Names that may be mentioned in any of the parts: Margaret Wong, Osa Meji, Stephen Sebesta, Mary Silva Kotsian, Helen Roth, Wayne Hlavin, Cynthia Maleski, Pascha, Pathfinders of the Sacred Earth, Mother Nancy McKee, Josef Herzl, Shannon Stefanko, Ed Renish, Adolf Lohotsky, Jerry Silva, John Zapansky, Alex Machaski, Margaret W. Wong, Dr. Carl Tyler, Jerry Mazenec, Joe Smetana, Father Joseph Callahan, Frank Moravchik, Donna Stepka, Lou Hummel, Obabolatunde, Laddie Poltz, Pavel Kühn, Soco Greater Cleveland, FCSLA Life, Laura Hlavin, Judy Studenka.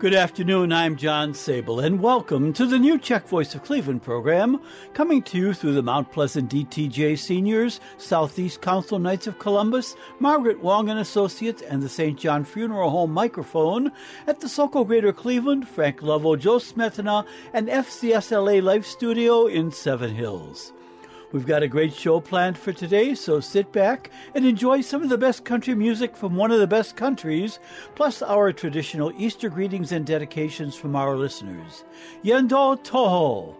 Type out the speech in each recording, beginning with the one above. Good afternoon, I'm John Sabo, and welcome to the new Czech Voice of Cleveland program, coming to you through the Mount Pleasant DTJ Seniors, Southeast Council Knights of Columbus, Margaret Wong and Associates, and the St. John Funeral Home microphone at the Soco Greater Cleveland, Frank Lovell, Joe Smetana, and FCSLA Life Studio in Seven Hills. We've got a great show planned for today, so sit back and enjoy some of the best country music from one of the best countries, plus our traditional Easter greetings and dedications from our listeners. Yendo Toho!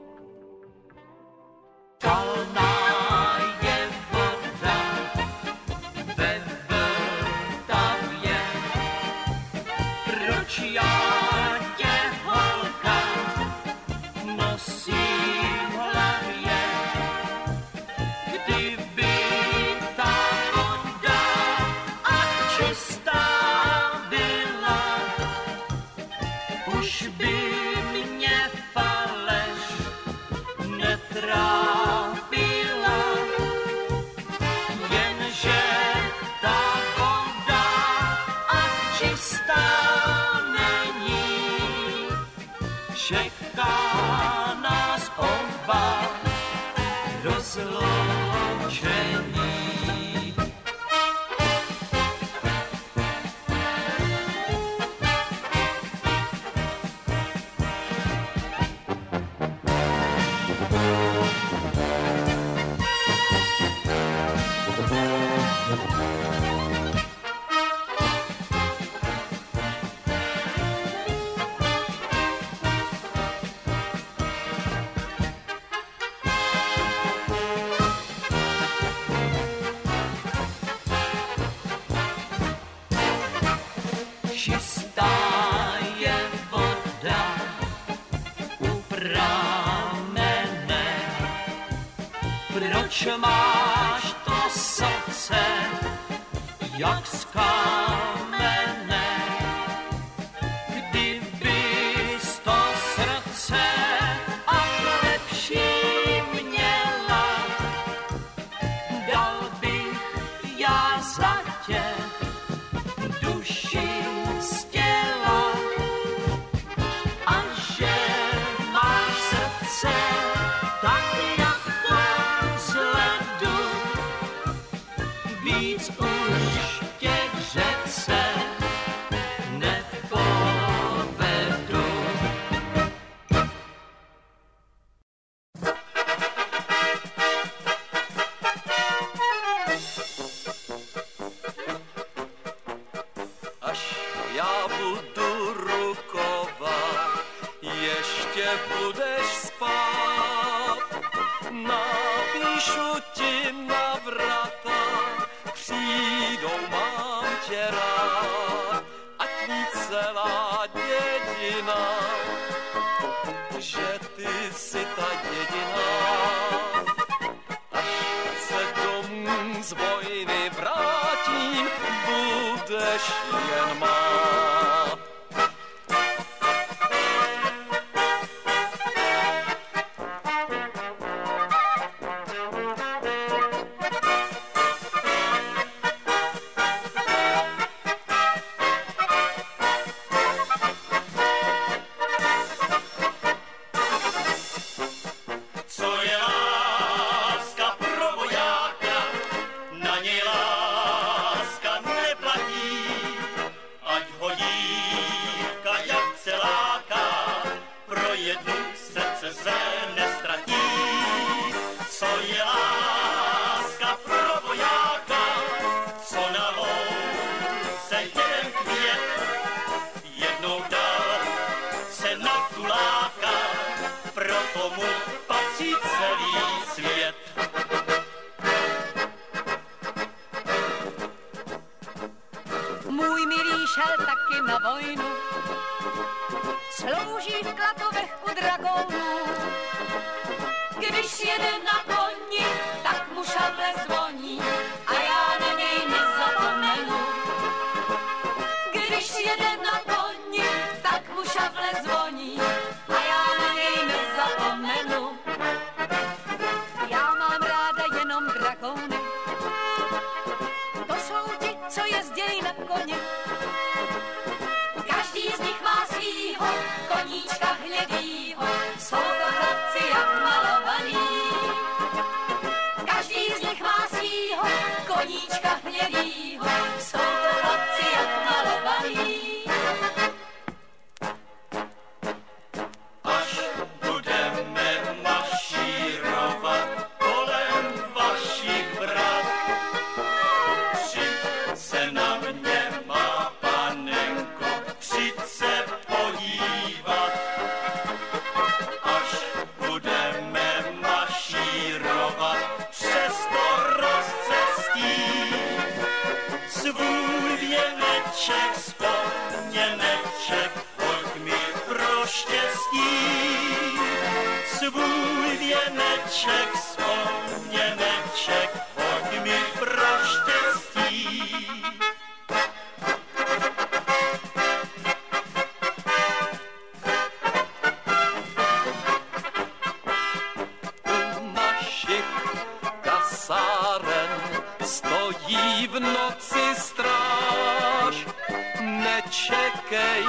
Mój Mirišel taky na vojnu slouží v Klatovech u dragounů. Když jede na koni, tak mu šable zvoní a já na něj nezapomenu. Když jede na koni, tak mu šable zvoní a já na něj nezapomenu. Já mám ráda jenom dragouny, to jsou ti, co jezdějí na koni. Každý z nich má svýho koníčka hnědýho, jsou to chlapci jak malovaný. Každý z nich má svýho koníčka hnědýho, jsou to chlapci jak malovaný. Až budeme mašírovat kolem vašich brat, přijď se na mě, má panenko, přijď se podívat. Až budeme mašírovat přes to rozcestí, svůj věneček, vzpomněneček, pojď mi pro štěstí. Svůj věneček, vzpomněneček, pojď mi pro štěstí. U našich kasáren stojí v noci stráž. Nečekej,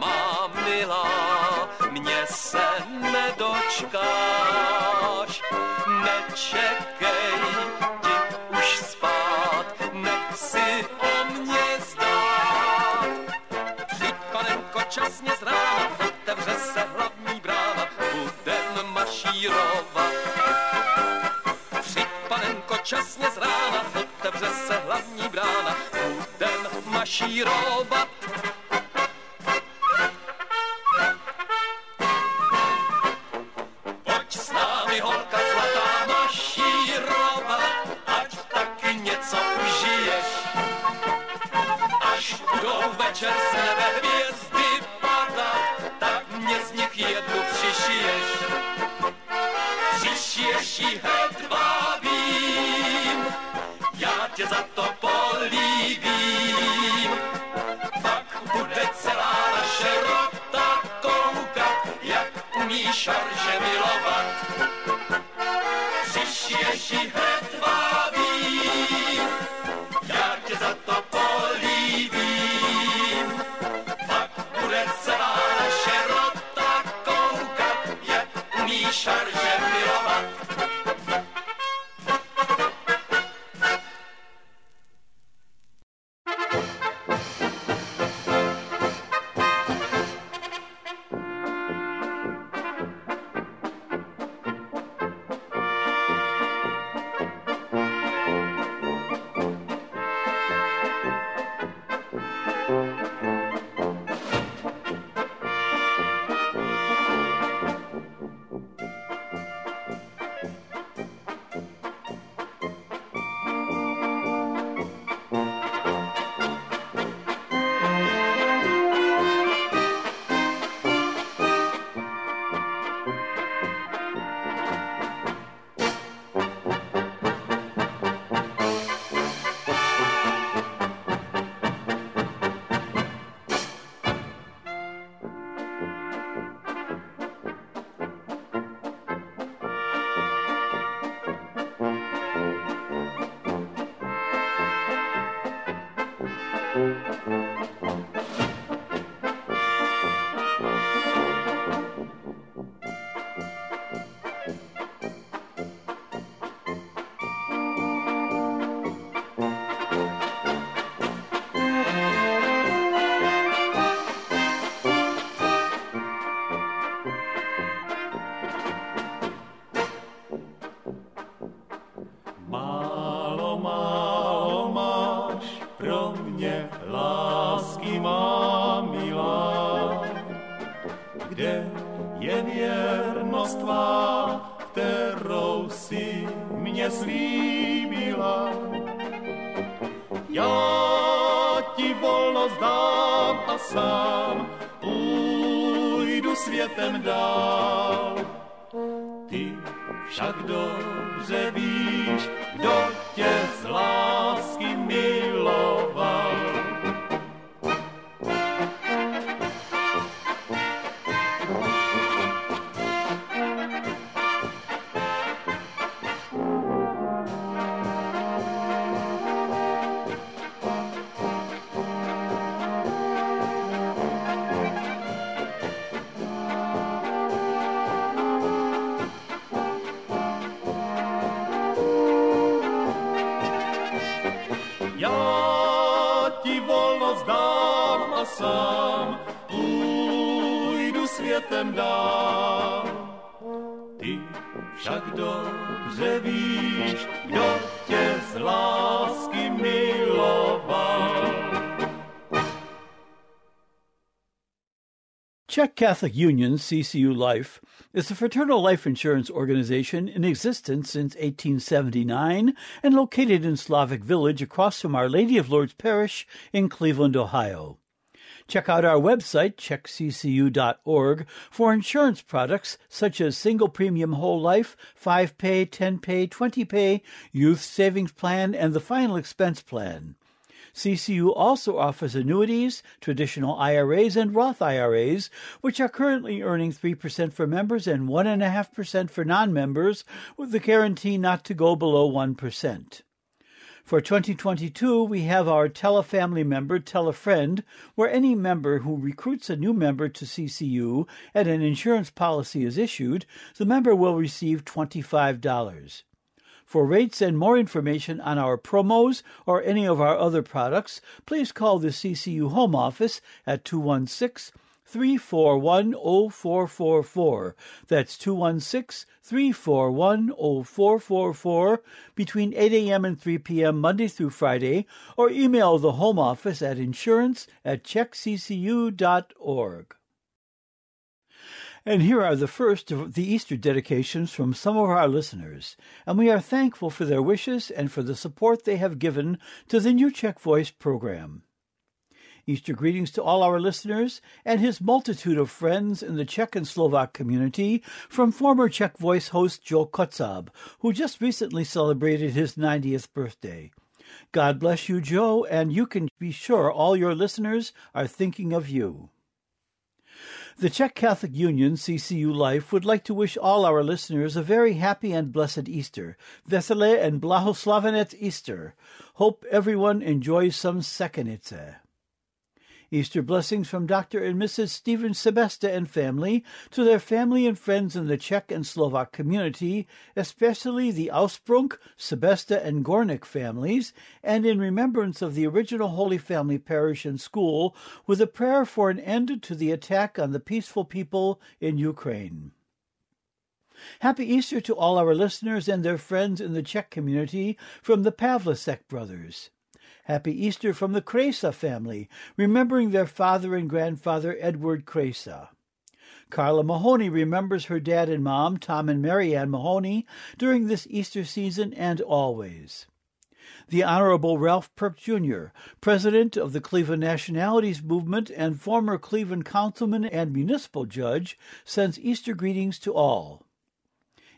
má milá, mě se nedočkáš. Nečekej, jdi už spát, nech si o mě zdát. Přijď, panenko, časně z rána, otevře se hlavní brána, budem mašírovat. Přijď, panenko, časně z rána, otevře se hlavní brána, budem mašírovat. Večer se ve hvězdy padat, tak mě z nich jednu přišiješ. Přišiješ ji hedvábím, já tě za to políbím. Pak bude celá naše rota koukat, jak umí šarže milovat. Přišiješ ji hedvábím, já tě za to Slíbila, já ti volám. rozdám a sám půjdu světem dál. Ty však dobře víš, kdo tě z lásky miloval. Sám půjdu světem dál. Ty však dobře víš, kdo tě z lásky miloval. Czech Catholic Union, CCU Life, is a fraternal life insurance organization in existence since 1879 and located in Slavic Village across from Our Lady of Lourdes Parish in Cleveland, Ohio. Check out our website, checkccu.org, for insurance products such as single premium whole life, 5-pay, 10-pay, 20-pay, youth savings plan, and the final expense plan. CCU also offers annuities, traditional IRAs, and Roth IRAs, which are currently earning 3% for members and 1.5% for non-members, with the guarantee not to go below 1%. For 2022, we have our Tell a Family Member, Tell a Friend, where any member who recruits a new member to CCU and an insurance policy is issued, the member will receive $25. For rates and more information on our promos or any of our other products, please call the CCU Home Office at 216-341-0444. That's 216-341-0444 between 8 a.m. and 3 p.m. Monday through Friday, or email the Home Office at insurance@checkccu.org. And here are the first of the Easter dedications from some of our listeners, and we are thankful for their wishes and for the support they have given to the New Czech Voice program. Easter greetings to all our listeners and his multitude of friends in the Czech and Slovak community from former Czech Voice host Joe Kotzab, who just recently celebrated his 90th birthday. God bless you, Joe, and you can be sure all your listeners are thinking of you. The Czech Catholic Union, CCU Life, would like to wish all our listeners a very happy and blessed Easter. Veselé and blahoslavené Easter. Hope everyone enjoys some sekenice. Easter blessings from Dr. and Mrs. Stephen Sebesta and family to their family and friends in the Czech and Slovak community, especially the Ausbrunck, Sebesta, and Gornick families, and in remembrance of the original Holy Family Parish and School, with a prayer for an end to the attack on the peaceful people in Ukraine. Happy Easter to all our listeners and their friends in the Czech community from the Pavlicek brothers. Happy Easter from the Krejca family, remembering their father and grandfather, Edward Krejca. Carla Mahoney remembers her dad and mom, Tom and Mary Ann Mahoney, during this Easter season and always. The Honorable Ralph Perk Jr., president of the Cleveland Nationalities Movement and former Cleveland councilman and municipal judge, sends Easter greetings to all.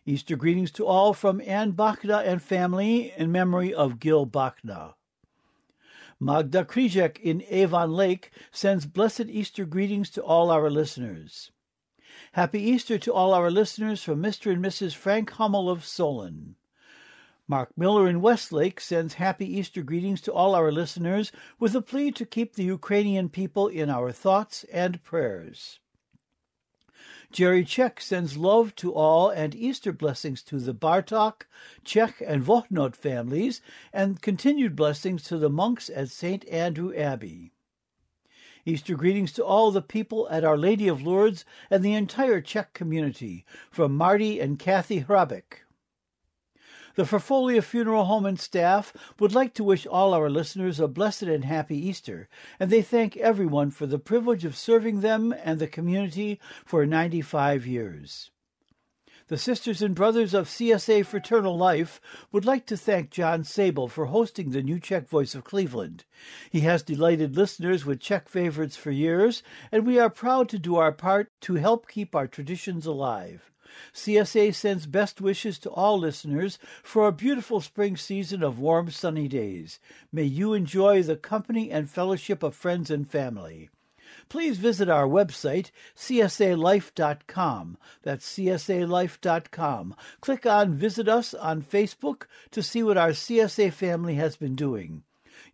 Easter greetings to all from Ann Bachna and family in memory of Gil Bachna. Magda Krijek in Avon Lake sends blessed Easter greetings to all our listeners. Happy Easter to all our listeners from Mr. and Mrs. Frank Hummel of Solon. Mark Miller in Westlake sends happy Easter greetings to all our listeners with a plea to keep the Ukrainian people in our thoughts and prayers. Jerry Czech sends love to all and Easter blessings to the Bartok, Czech, and Vohnod families, and continued blessings to the monks at St. Andrew Abbey. Easter greetings to all the people at Our Lady of Lourdes and the entire Czech community, from Marty and Kathy Hrabek. The Ferfolia Funeral Home and staff would like to wish all our listeners a blessed and happy Easter, and they thank everyone for the privilege of serving them and the community for 95 years. The Sisters and Brothers of CSA Fraternal Life would like to thank John Sabo for hosting the new Czech Voice of Cleveland. He has delighted listeners with Czech favorites for years, and we are proud to do our part to help keep our traditions alive. CSA sends best wishes to all listeners for a beautiful spring season of warm, sunny days. May you enjoy the company and fellowship of friends and family. Please visit our website, csalife.com. That's csalife.com. Click on Visit Us on Facebook to see what our CSA family has been doing.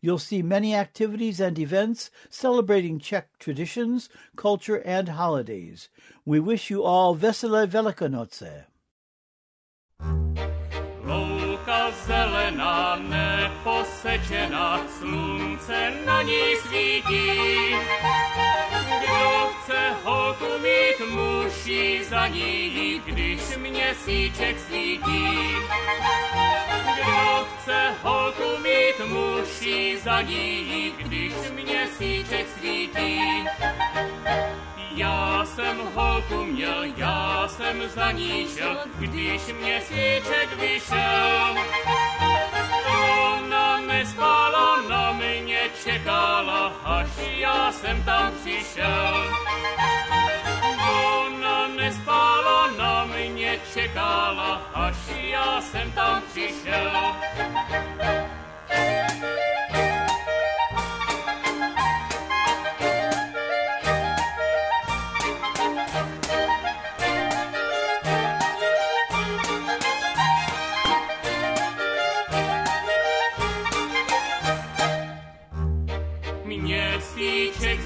You'll see many activities and events celebrating Czech traditions, culture, and holidays. We wish you all Veselé Velikonoce. Louka zelená, neposečená, slunce na ní svítí. Kdo chce holku mít, musí za ní, když měsíček svítí. Kdo chce holku mít, musí za ní, když měsíček svítí. Já jsem holku měl, já jsem za ní šel, když měsíček vyšel. Ona nespala, na mě čekala, až já jsem tam přišel. Ona nespala, na mě čekala, až já jsem tam přišel.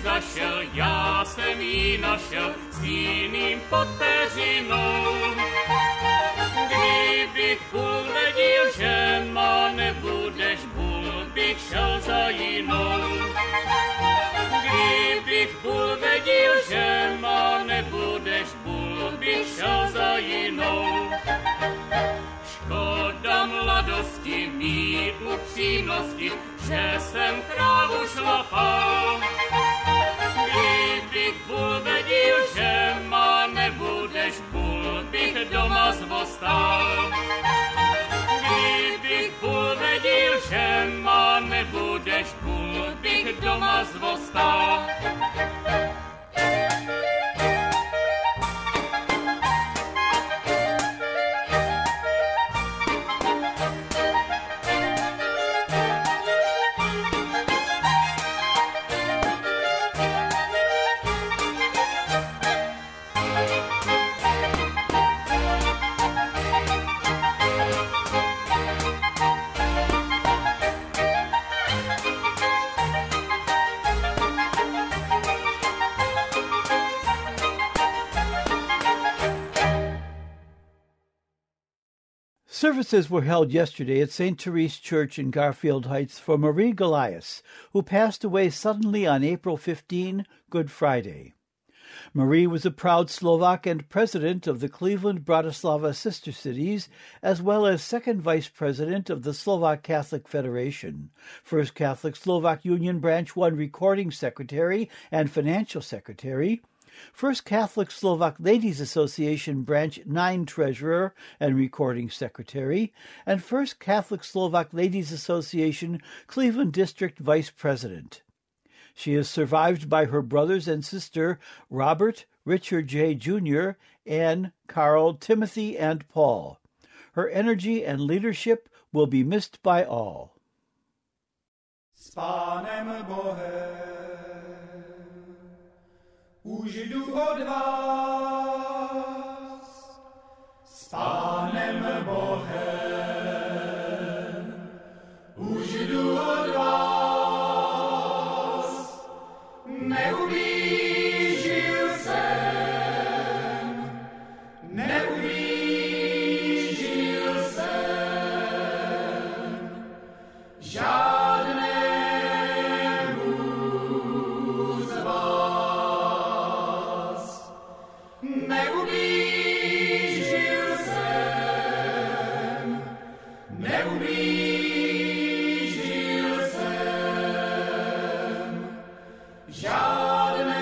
Zašel, já jsem jí našel s jiným pod peřinou. Kdybych půl věděl, že má nebudeš, půl bych šel za jinou. Kdybych půl věděl, že má nebudeš, půl bych šel za jinou. Škoda mladosti, mý upřímnosti, že jsem krávu šlapal. Kdybych půl věděl, že má nebudeš, půl bych doma zvostal. Kdybych půl věděl, že má nebudeš, půl bych doma zvostal. Services were held yesterday at St. Therese Church in Garfield Heights for Marie Goliath, who passed away suddenly on April 15, Good Friday. Marie was a proud Slovak and president of the Cleveland Bratislava sister cities, as well as second vice president of the Slovak Catholic Federation, First Catholic Slovak Union Branch 1 recording secretary and financial secretary, First Catholic Slovak Ladies Association Branch 9 Treasurer and Recording Secretary, and First Catholic Slovak Ladies Association Cleveland District Vice President. She is survived by her brothers and sister, Robert, Richard J. Jr., Anne, Carl, Timothy, and Paul. Her energy and leadership will be missed by all. S Pánem Bohem. Už jdu od vás s Pánem Bohem. Už jdu od vás, neublížil jsem, neublížil jsem. Neublížil jsem, žádné.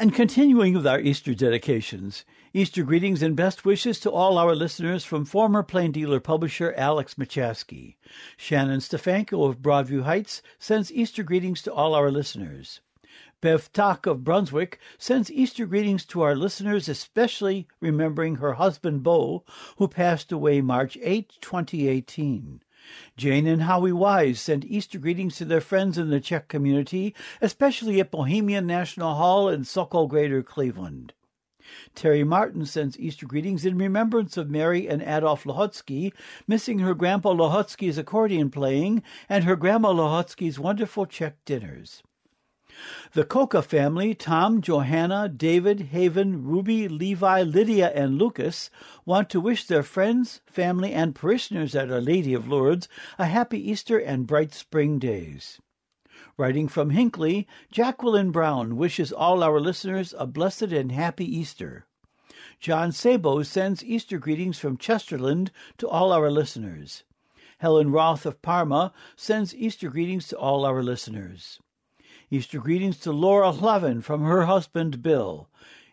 And continuing with our Easter dedications, Easter greetings and best wishes to all our listeners from former Plain Dealer publisher Alex Machaski. Shannon Stefanko of Broadview Heights sends Easter greetings to all our listeners. Bev Tock of Brunswick sends Easter greetings to our listeners, especially remembering her husband, Beau, who passed away March 8, 2018. Jane and Howie Wise send Easter greetings to their friends in the Czech community, especially at Bohemian National Hall in Sokol, Greater Cleveland. Terry Martin sends Easter greetings in remembrance of Mary and Adolf Lohotsky, missing her grandpa Lohotsky's accordion playing and her grandma Lohotsky's wonderful Czech dinners. The Koka family, Tom, Johanna, David, Haven, Ruby, Levi, Lydia, and Lucas, want to wish their friends, family, and parishioners at Our Lady of Lourdes a happy Easter and bright spring days. Writing from Hinckley, Jacqueline Brown wishes all our listeners a blessed and happy Easter. John Sabo sends Easter greetings from Chesterland to all our listeners. Helen Roth of Parma sends Easter greetings to all our listeners. Easter greetings to Laura Hlavin from her husband, Bill.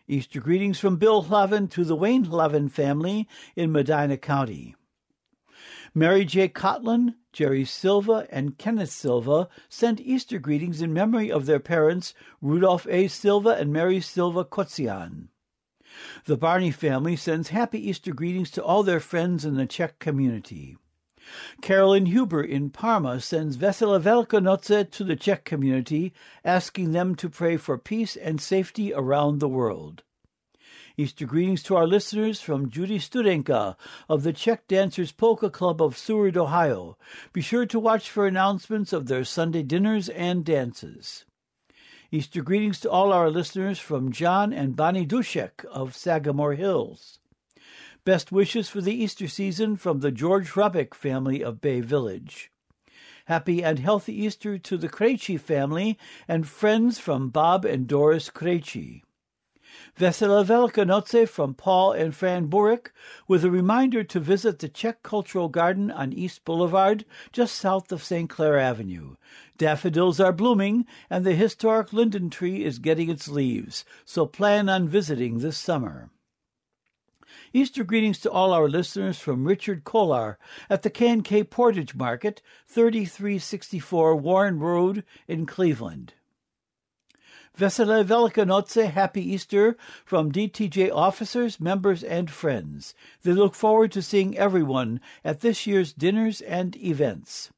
Easter greetings from Bill Hlavin to the Wayne Hlavin family in Medina County. Mary J. Cotlin, Jerry Silva, and Kenneth Silva sent Easter greetings in memory of their parents, Rudolph A. Silva and Mary Silva Kotsian. The Barney family sends happy Easter greetings to all their friends in the Czech community. Carolyn Huber in Parma sends Vesela Velikonoce to the Czech community, asking them to pray for peace and safety around the world. Easter greetings to our listeners from Judy Studenka of the Czech Dancers Polka Club of Seward, Ohio. Be sure to watch for announcements of their Sunday dinners and dances. Easter greetings to all our listeners from John and Bonnie Duszek of Sagamore Hills. Best wishes for the Easter season from the George Hrubik family of Bay Village. Happy and healthy Easter to the Krejci family and friends from Bob and Doris Krejci. Vesela Velikonoce from Paul and Fran Burik, with a reminder to visit the Czech Cultural Garden on East Boulevard, just south of St. Clair Avenue. Daffodils are blooming, and the historic linden tree is getting its leaves, so plan on visiting this summer. Easter greetings to all our listeners from Richard Kolar at the K&K Portage Market, 3364 Warren Road in Cleveland. Vesela Velikonoce, happy Easter from DTJ officers, members, and friends. They look forward to seeing everyone at this year's dinners and events.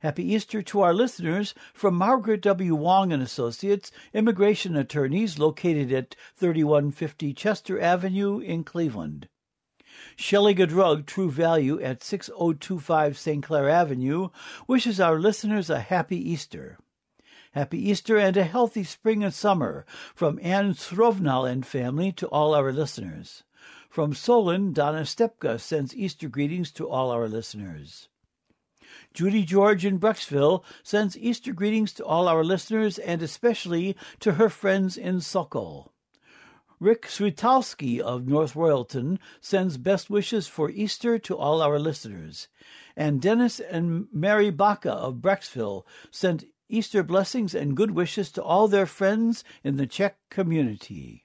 Happy Easter to our listeners from Margaret W. Wong and Associates, immigration attorneys located at 3150 Chester Avenue in Cleveland. Shelley Gadrug, True Value at 6025 St. Clair Avenue, wishes our listeners a happy Easter. Happy Easter and a healthy spring and summer from Anne Srovnal and family to all our listeners. From Solon, Donna Stepka sends Easter greetings to all our listeners. Judy George in Brecksville sends Easter greetings to all our listeners and especially to her friends in Sokol. Rick Switalski of North Royalton sends best wishes for Easter to all our listeners. And Dennis and Mary Baca of Brecksville sent Easter blessings and good wishes to all their friends in the Czech community.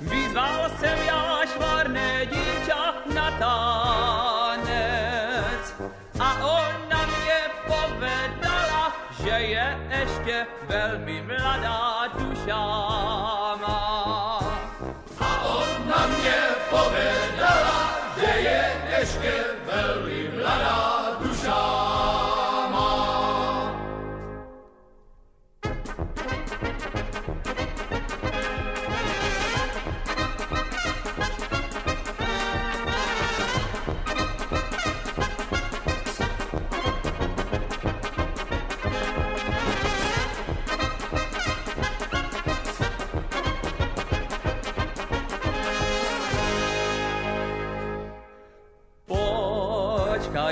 vyzval jsem já švarné dívča na tanec a on na mě povedal, že je ešte veľmi mladá duša má. A ona mne povedala, že je ešte veľmi mladá duša má.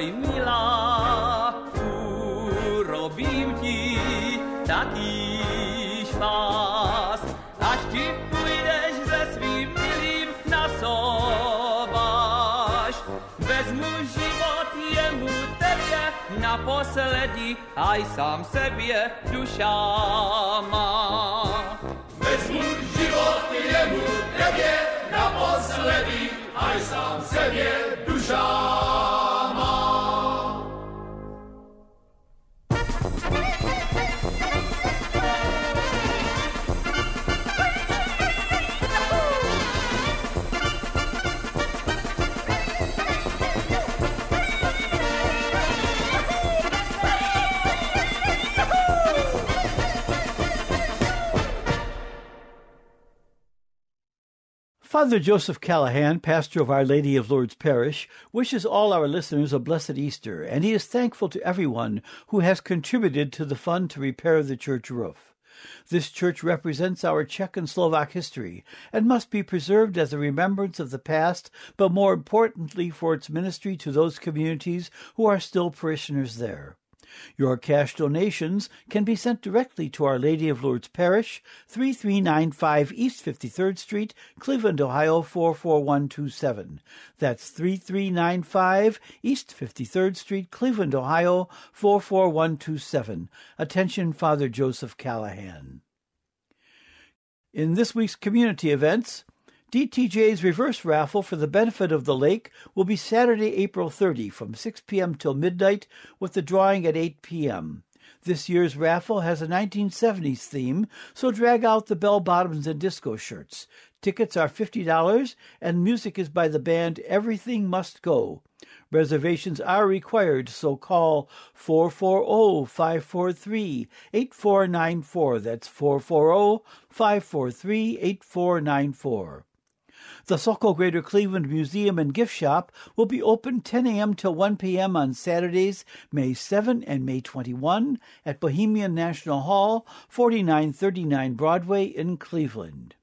Oj milá, urobím ti taký švás, až ti půjdeš se svým milým na sobáš. Vezmu život jemu tebe naposledy, aj sám sebě duša má. Vezmu život jemu tebe naposledy, aj sám sebě duša má. Father Joseph Callahan, pastor of Our Lady of Lourdes Parish, wishes all our listeners a blessed Easter, and he is thankful to everyone who has contributed to the fund to repair the church roof. This church represents our Czech and Slovak history and must be preserved as a remembrance of the past, but more importantly for its ministry to those communities who are still parishioners there. Your cash donations can be sent directly to Our Lady of Lourdes Parish, 3395 East 53rd Street, Cleveland, Ohio 44127. That's 3395 East 53rd Street, Cleveland, Ohio 44127. Attention, Father Joseph Callahan. In this week's community events, DTJ's reverse raffle for the benefit of the lake will be Saturday, April 30, from 6 p.m. till midnight, with the drawing at 8 p.m. This year's raffle has a 1970s theme, so drag out the bell-bottoms and disco shirts. Tickets are $50, and music is by the band Everything Must Go. Reservations are required, so call 440-543-8494. That's 440-543-8494. The Soco Greater Cleveland Museum and Gift Shop will be open 10 a.m. till 1 p.m. on Saturdays, May 7 and May 21 at Bohemian National Hall, 4939 Broadway in Cleveland.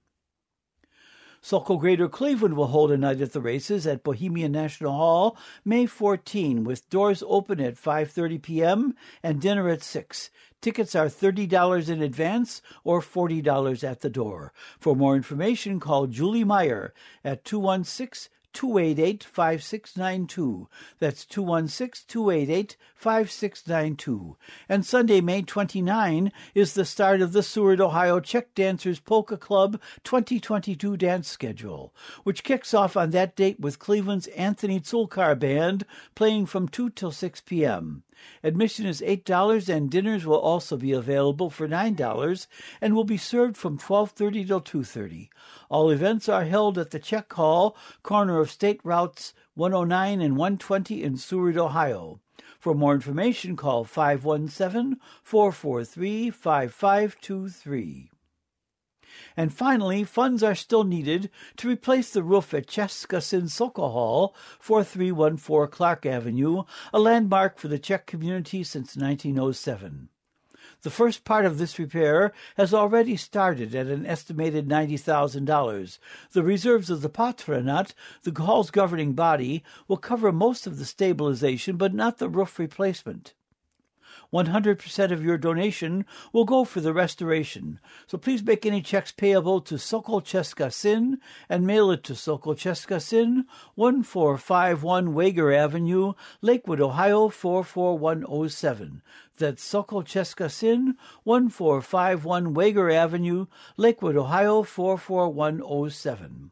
Soco Greater Cleveland will hold a night at the races at Bohemian National Hall, May 14, with doors open at 5:30 p.m. and dinner at 6. Tickets are $30 in advance or $40 at the door. For more information, call Julie Meyer at 216-288-5692. That's 216-288-5692. And Sunday, May 29, is the start of the Seward, Ohio Czech Dancers Polka Club 2022 dance schedule, which kicks off on that date with Cleveland's Anthony Zulcar Band playing from 2 till 6 p.m. Admission is $8, and dinners will also be available for $9 and will be served from 12:30 till 2:30. All events are held at the Czech Hall, corner of State Routes 109 and 120 in Seward, Ohio. For more information, call 517-443-5523. And finally, funds are still needed to replace the roof at Česká Synsovka Hall, 4314 Clark Avenue, a landmark for the Czech community since 1907. The first part of this repair has already started at an estimated $90,000. The reserves of the Patronat, the hall's governing body, will cover most of the stabilization but not the roof replacement. 100% of your donation will go for the restoration, so please make any checks payable to Sokol Česká Syn and mail it to Sokol Česká Syn, 1451 Wager Avenue, Lakewood, Ohio 44107. That's Sokol Česká Syn, 1451 Wager Avenue, Lakewood, Ohio 44107.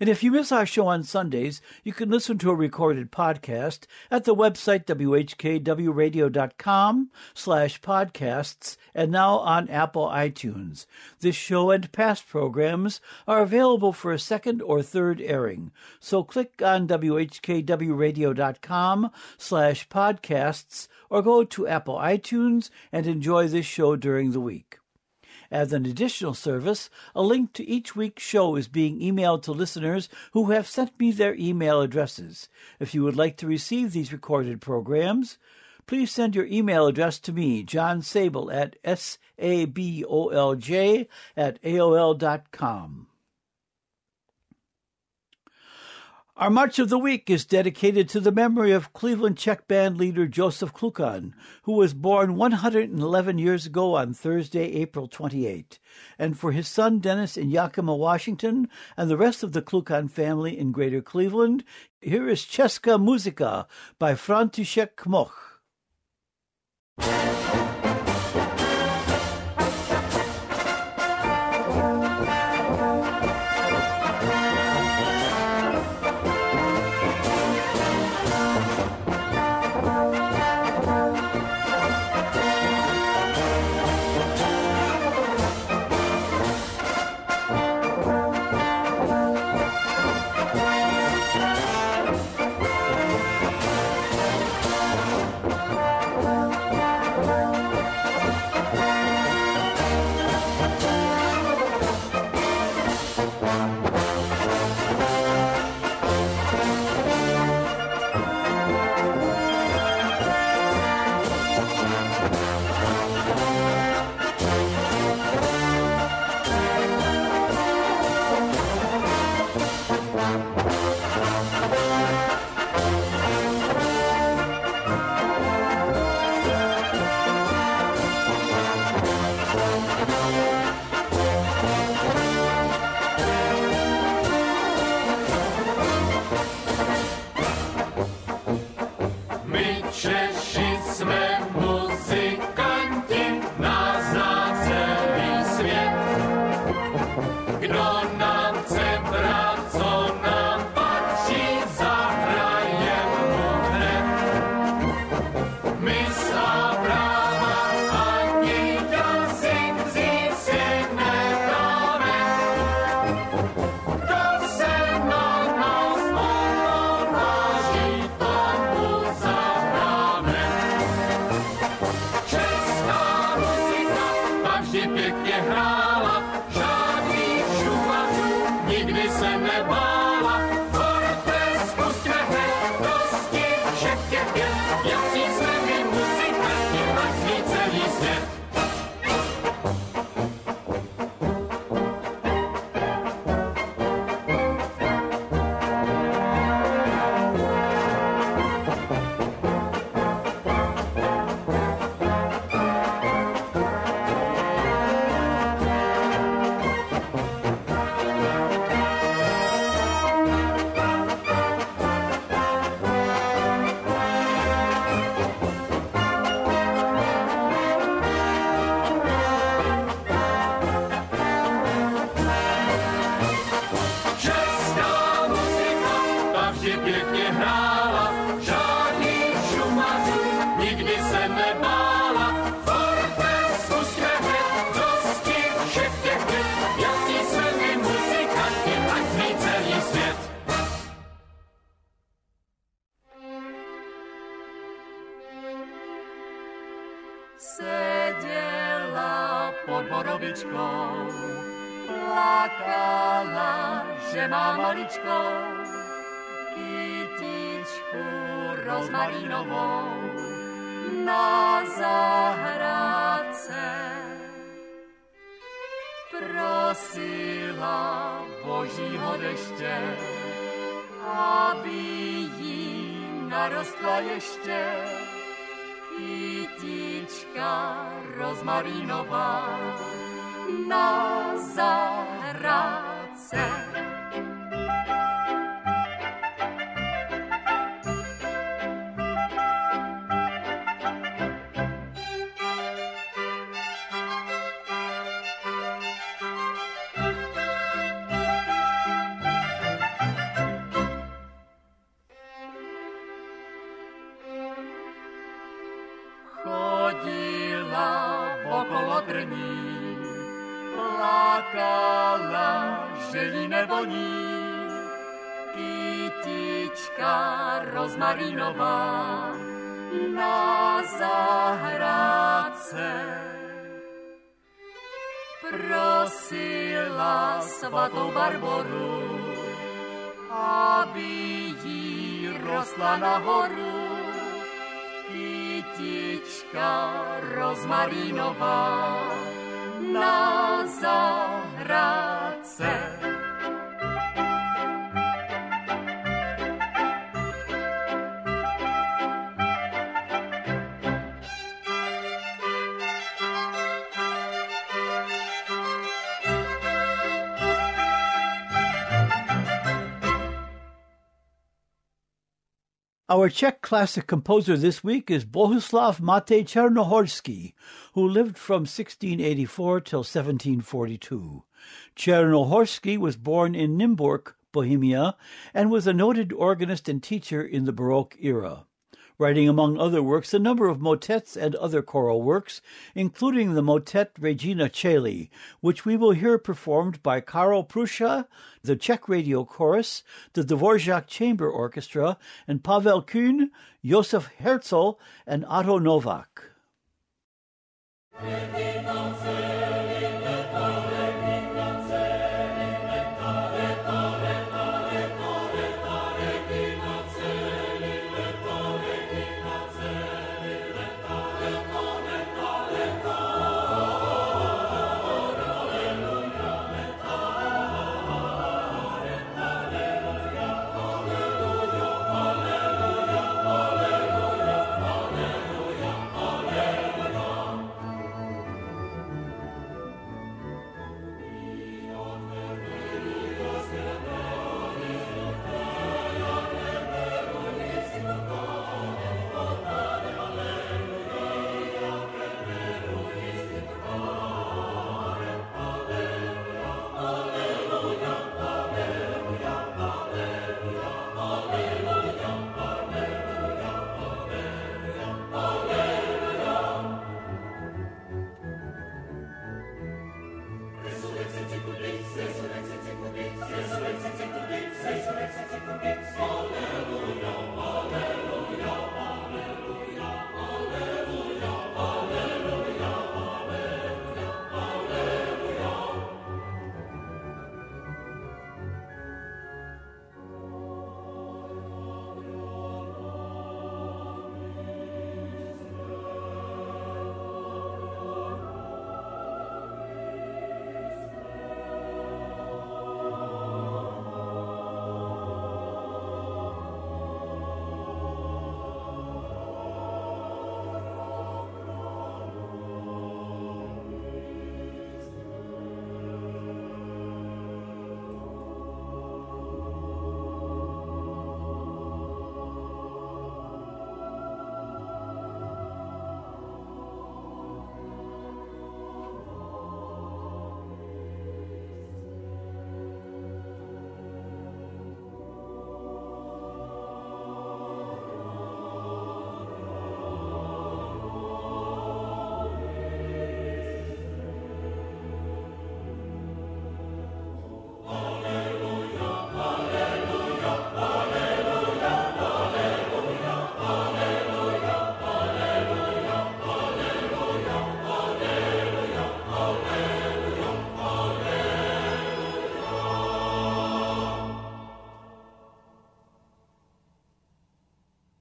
And if you miss our show on Sundays, you can listen to a recorded podcast at the website whkwradio.com/podcasts and now on Apple iTunes. This show and past programs are available for a second or third airing. So click on whkwradio.com/podcasts or go to Apple iTunes and enjoy this show during the week. As an additional service, a link to each week's show is being emailed to listeners who have sent me their email addresses. If you would like to receive these recorded programs, please send your email address to me, John Sable, at sabolj@aol.com. Our March of the Week is dedicated to the memory of Cleveland Czech band leader Joseph Klukan, who was born 111 years ago on Thursday, April 28, and for his son Dennis in Yakima, Washington, and the rest of the Klukan family in Greater Cleveland. Here is Česká muzika by František Moch. plakala želine voní. Kytička rozmarinová na zahrádce prosila svatou Barboru, aby jí rostla nahoru. Kytička rozmarinová na zahrádce. Our Czech classic composer this week is Bohuslav Matej Černohorský, who lived from 1684 till 1742. Černohorský was born in Nymburk, Bohemia, and was a noted organist and teacher in the Baroque era, writing among other works a number of motets and other choral works, including the motet Regina Coeli, which we will hear performed by Karol Prussia, the Czech Radio Chorus, the Dvorak Chamber Orchestra, and Pavel Kühn, Josef Herzl, and Otto Novak.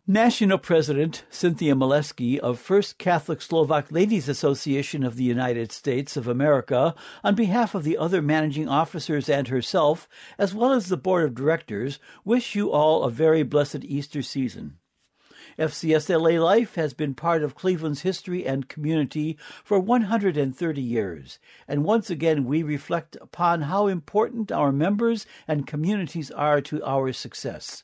National President Cynthia Maleski of First Catholic Slovak Ladies Association of the United States of America, on behalf of the other managing officers and herself, as well as the board of directors, wish you all a very blessed Easter season. FCSLA Life has been part of Cleveland's history and community for 130 years, and once again we reflect upon how important our members and communities are to our success.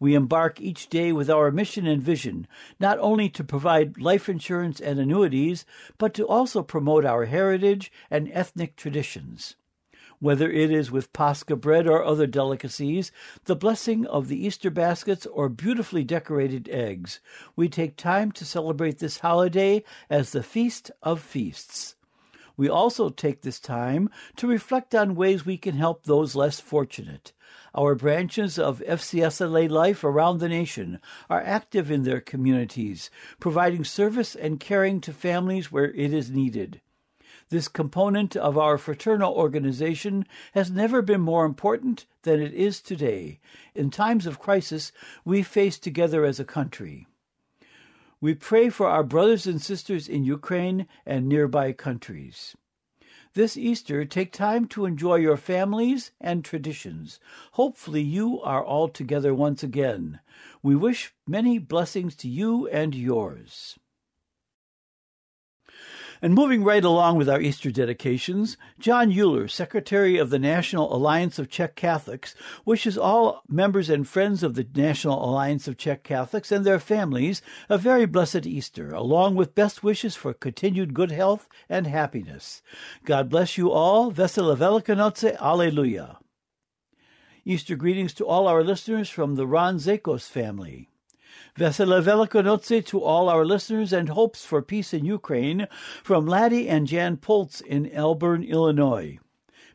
We embark each day with our mission and vision, not only to provide life insurance and annuities, but to also promote our heritage and ethnic traditions. Whether it is with Pascha bread or other delicacies, the blessing of the Easter baskets, or beautifully decorated eggs, we take time to celebrate this holiday as the Feast of Feasts. We also take this time to reflect on ways we can help those less fortunate. Our branches of FCSLA Life around the nation are active in their communities, providing service and caring to families where it is needed. This component of our fraternal organization has never been more important than it is today. In times of crisis, we face together as a country. We pray for our brothers and sisters in Ukraine and nearby countries. This Easter, take time to enjoy your families and traditions. Hopefully you are all together once again. We wish many blessings to you and yours. And moving right along with our Easter dedications, John Euler, Secretary of the National Alliance of Czech Catholics, wishes all members and friends of the National Alliance of Czech Catholics and their families a very blessed Easter, along with best wishes for continued good health and happiness. God bless you all. Veselá Velikonoce. Alleluia. Easter greetings to all our listeners from the Ronzekos family. Veselá Velikonoce to all our listeners and hopes for peace in Ukraine from Laddie and Jan Poltz in Elburn, Illinois.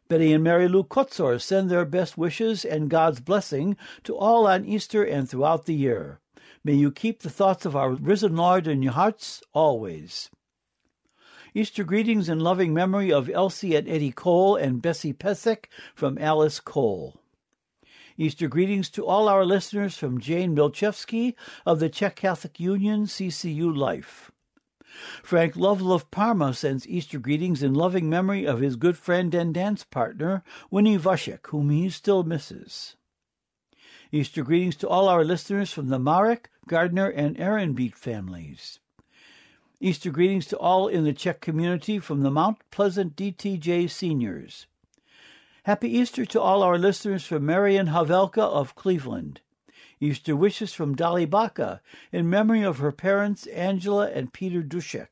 Betty and Mary Lou Kotzor send their best wishes and God's blessing to all on Easter and throughout the year. May you keep the thoughts of our risen Lord in your hearts always. Easter greetings in loving memory of Elsie and Eddie Cole and Bessie Pesek from Alice Cole. Easter greetings to all our listeners from Jane Milchevsky of the Czech Catholic Union, CCU Life. Frank Lovell of Parma sends Easter greetings in loving memory of his good friend and dance partner, Winnie Vashek, whom he still misses. Easter greetings to all our listeners from the Marek, Gardner, and Ehrenbeet families. Easter greetings to all in the Czech community from the Mount Pleasant DTJ seniors. Happy Easter to all our listeners from Marian Havelka of Cleveland. Easter wishes from Dolly Baca in memory of her parents Angela and Peter Duszek.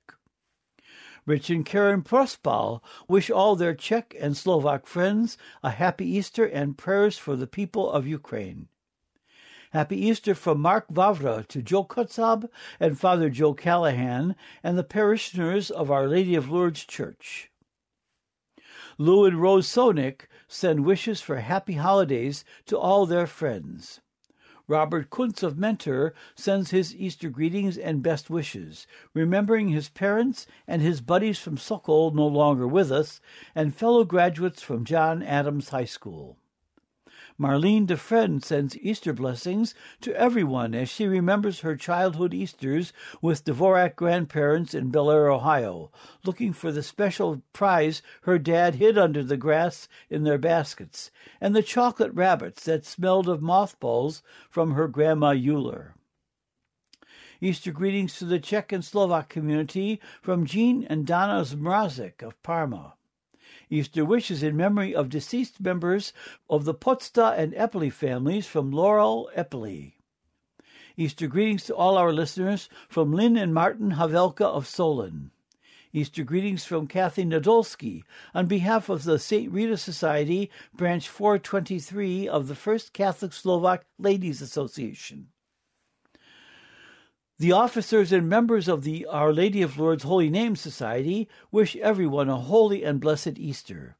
Rich and Karen Prospal wish all their Czech and Slovak friends a happy Easter and prayers for the people of Ukraine. Happy Easter from Mark Vavra to Joe Kotzab and Father Joe Callahan and the parishioners of Our Lady of Lourdes Church. Lou and Rose Sonick send wishes for happy holidays to all their friends. Robert Kuntz of Mentor sends his Easter greetings and best wishes, remembering his parents and his buddies from Sokol no longer with us, and fellow graduates from John Adams High School. Marlene DeFriend sends Easter blessings to everyone as she remembers her childhood Easters with Dvorak grandparents in Bel Air, Ohio, looking for the special prize her dad hid under the grass in their baskets, and the chocolate rabbits that smelled of mothballs from her Grandma Euler. Easter greetings to the Czech and Slovak community from Jean and Donna Zmrazik of Parma. Easter wishes in memory of deceased members of the Potzta and Eppley families from Laurel Eppley. Easter greetings to all our listeners from Lynn and Martin Havelka of Solon. Easter greetings from Kathy Nadolsky on behalf of the St. Rita Society, Branch 423 of the First Catholic Slovak Ladies Association. The officers and members of the Our Lady of Lourdes Holy Name Society wish everyone a holy and blessed Easter.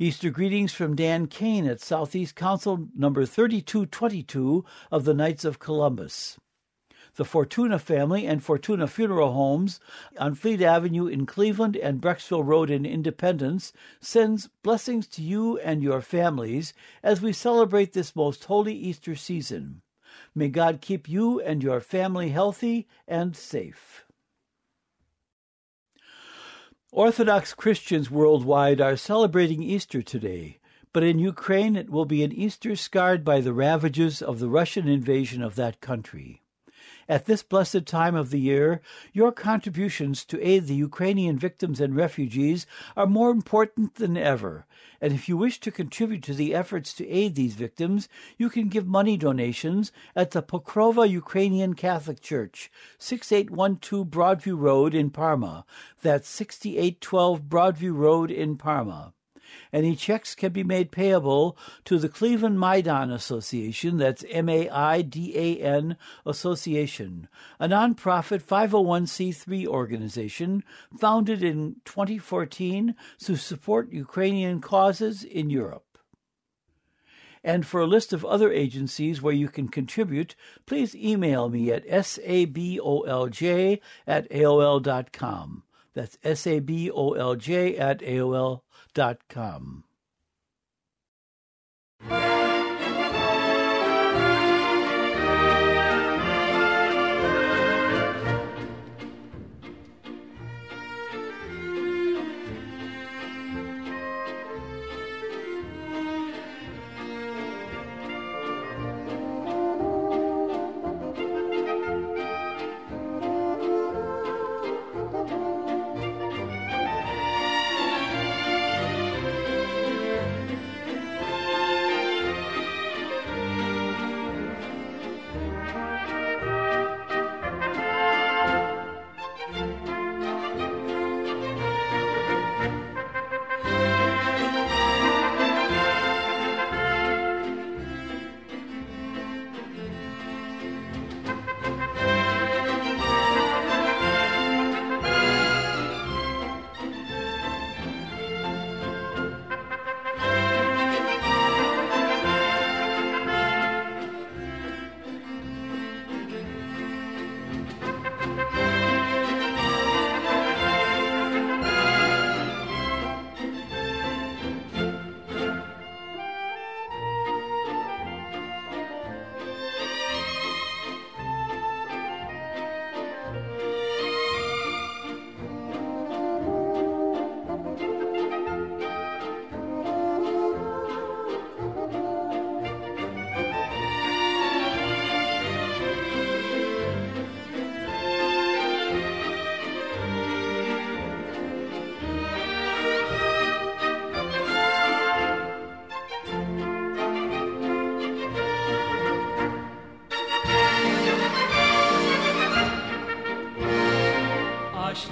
Easter greetings from Dan Kane at Southeast Council number 3222 of the Knights of Columbus. The Fortuna family and Fortuna Funeral Homes on Fleet Avenue in Cleveland and Brecksville Road in Independence sends blessings to you and your families as we celebrate this most holy Easter season. May God keep you and your family healthy and safe. Orthodox Christians worldwide are celebrating Easter today, but in Ukraine it will be an Easter scarred by the ravages of the Russian invasion of that country. At this blessed time of the year, your contributions to aid the Ukrainian victims and refugees are more important than ever, and if you wish to contribute to the efforts to aid these victims, you can give money donations at the Pokrova Ukrainian Catholic Church, 6812 Broadview Road in Parma. That's 6812 Broadview Road in Parma. Any checks can be made payable to the Cleveland Maidan Association, that's M-A-I-D-A-N Association, a nonprofit 501c3 organization founded in 2014 to support Ukrainian causes in Europe. And for a list of other agencies where you can contribute, please email me at sabolj@aol.com. That's sabolj@aol.com. Až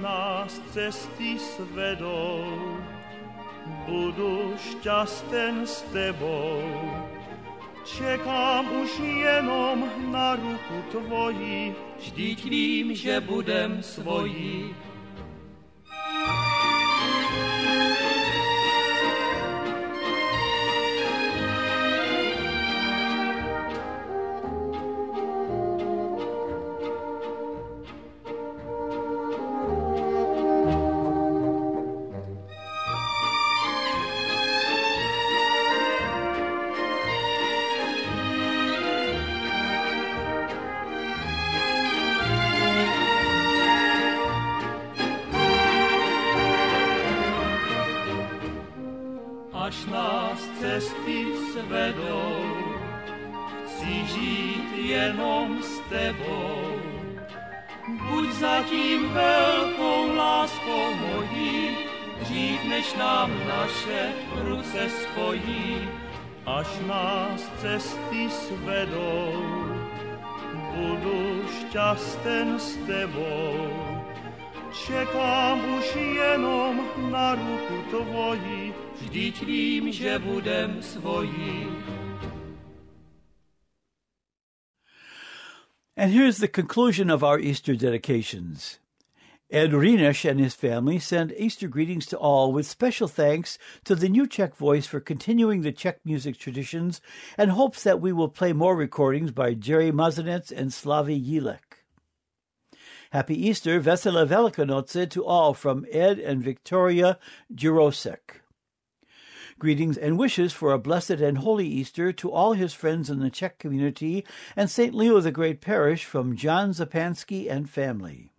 nás cesty svedou, budu šťasten s tebou. Čekám už jenom na ruku tvoji, vždyť vím, že budem svojí. And here's the conclusion of our Easter dedications. Ed Renish and his family send Easter greetings to all with special thanks to the New Czech Voice for continuing the Czech music traditions and hopes that we will play more recordings by Jerry Mazenec and Slavy Yilek. Happy Easter, Vesela Velikonoce to all from Ed and Victoria Jurosek. Greetings and wishes for a blessed and holy Easter to all his friends in the Czech community and St. Leo the Great Parish from John Zapansky and family.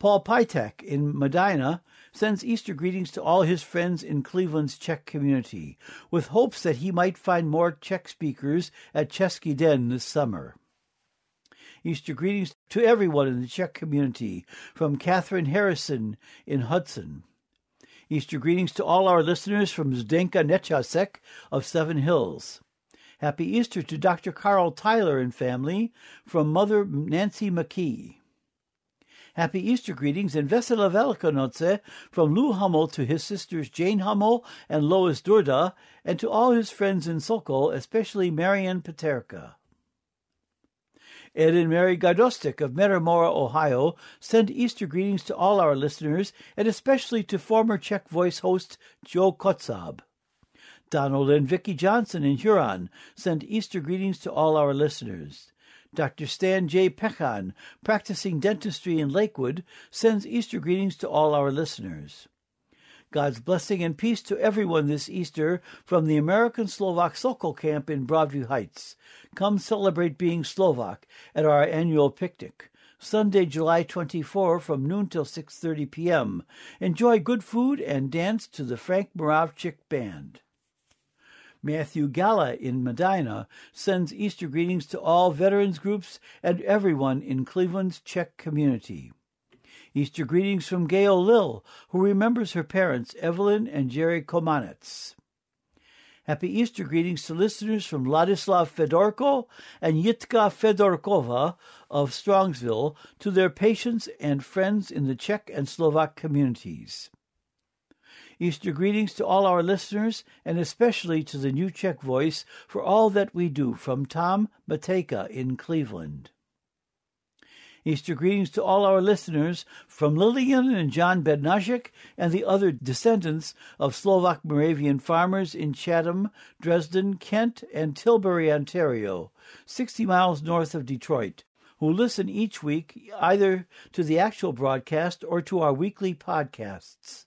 Paul Pitek in Medina sends Easter greetings to all his friends in Cleveland's Czech community, with hopes that he might find more Czech speakers at Český den this summer. Easter greetings to everyone in the Czech community from Catherine Harrison in Hudson. Easter greetings to all our listeners from Zdenka Nechasek of Seven Hills. Happy Easter to Dr. Carl Tyler and family from Mother Nancy McKee. Happy Easter greetings and Vesela Velikonodze from Lou Hummel to his sisters Jane Hummel and Lois Durda, and to all his friends in Sokol, especially Marian Paterka. Ed and Mary Gardostik of Metamora, Ohio, send Easter greetings to all our listeners, and especially to former Czech Voice host Joe Kotzab. Donald and Vicki Johnson in Huron send Easter greetings to all our listeners. Dr. Stan J. Pechan, practicing dentistry in Lakewood, sends Easter greetings to all our listeners. God's blessing and peace to everyone this Easter from the American Slovak Sokol camp in Broadview Heights. Come celebrate being Slovak at our annual picnic, Sunday, July 24, from noon till 6:30 p.m. Enjoy good food and dance to the Frank Moravchik Band. Matthew Gala in Medina sends Easter greetings to all veterans groups and everyone in Cleveland's Czech community. Easter greetings from Gail Lill, who remembers her parents, Evelyn and Jerry Komanets. Happy Easter greetings to listeners from Ladislav Fedorko and Yitka Fedorkova of Strongsville to their patients and friends in the Czech and Slovak communities. Easter greetings to all our listeners, and especially to the New Czech Voice, for all that we do, from Tom Matejka in Cleveland. Easter greetings to all our listeners from Lillian and John Bednarczyk and the other descendants of Slovak Moravian farmers in Chatham, Dresden, Kent, and Tilbury, Ontario, 60 miles north of Detroit, who listen each week either to the actual broadcast or to our weekly podcasts.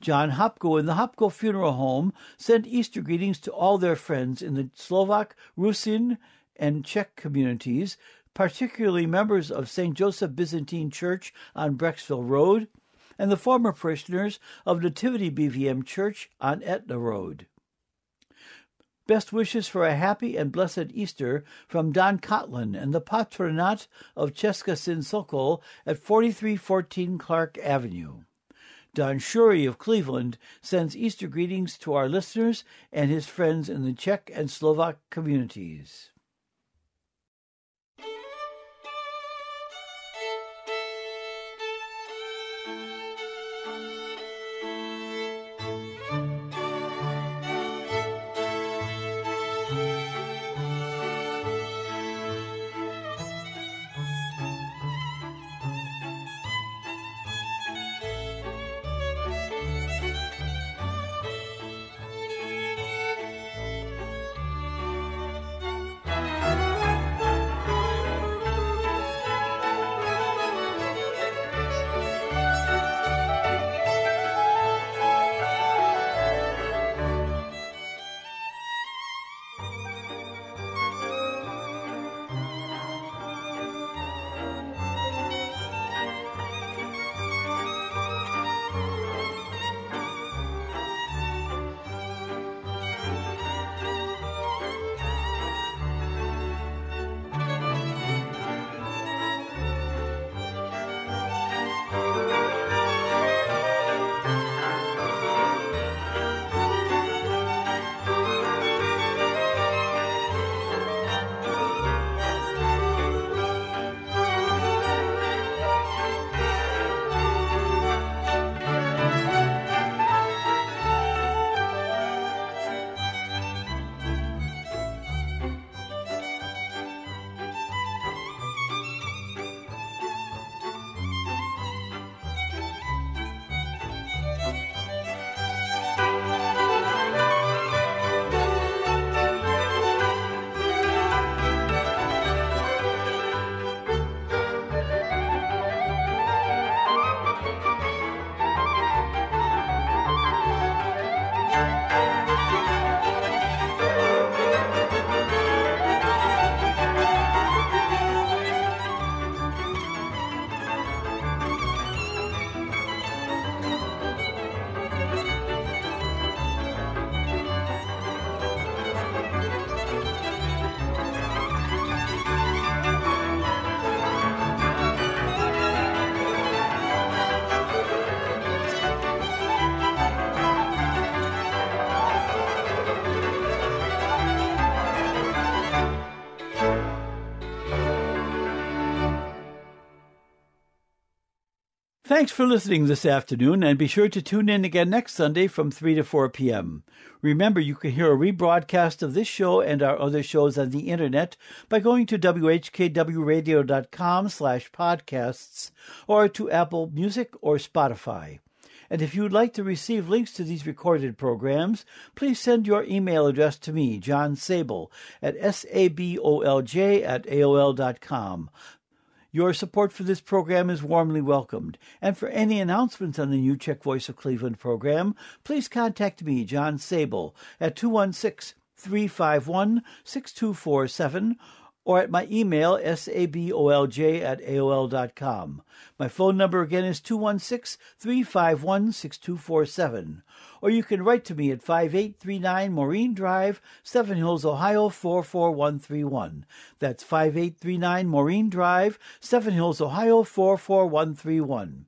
John Hopko and the Hopko Funeral Home sent Easter greetings to all their friends in the Slovak, Rusin, and Czech communities, particularly members of St. Joseph Byzantine Church on Brecksville Road and the former parishioners of Nativity BVM Church on Etna Road. Best wishes for a happy and blessed Easter from Don Cotlin and the Patronat of Česká Sin Sokol at 4314 Clark Avenue. Don Shuri of Cleveland sends Easter greetings to our listeners and his friends in the Czech and Slovak communities. Thanks for listening this afternoon, and be sure to tune in again next Sunday from 3 to 4 p.m. Remember, you can hear a rebroadcast of this show and our other shows on the Internet by going to whkwradio.com/podcasts or to Apple Music or Spotify. And if you'd like to receive links to these recorded programs, please send your email address to me, John Sable, at sabolj@aol.com. Your support for this program is warmly welcomed. And for any announcements on the new Czech Voice of Cleveland program, please contact me, John Sable, at 216-351-6247 or at my email, sabolj@aol.com. My phone number again is 216-351-6247. Or you can write to me at 5839 Maureen Drive, Seven Hills, Ohio, 44131. That's 5839 Maureen Drive, Seven Hills, Ohio, 44131.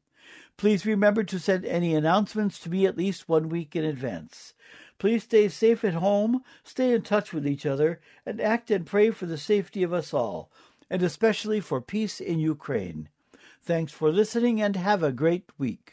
Please remember to send any announcements to me at least 1 week in advance. Please stay safe at home, stay in touch with each other, and act and pray for the safety of us all, and especially for peace in Ukraine. Thanks for listening, and have a great week.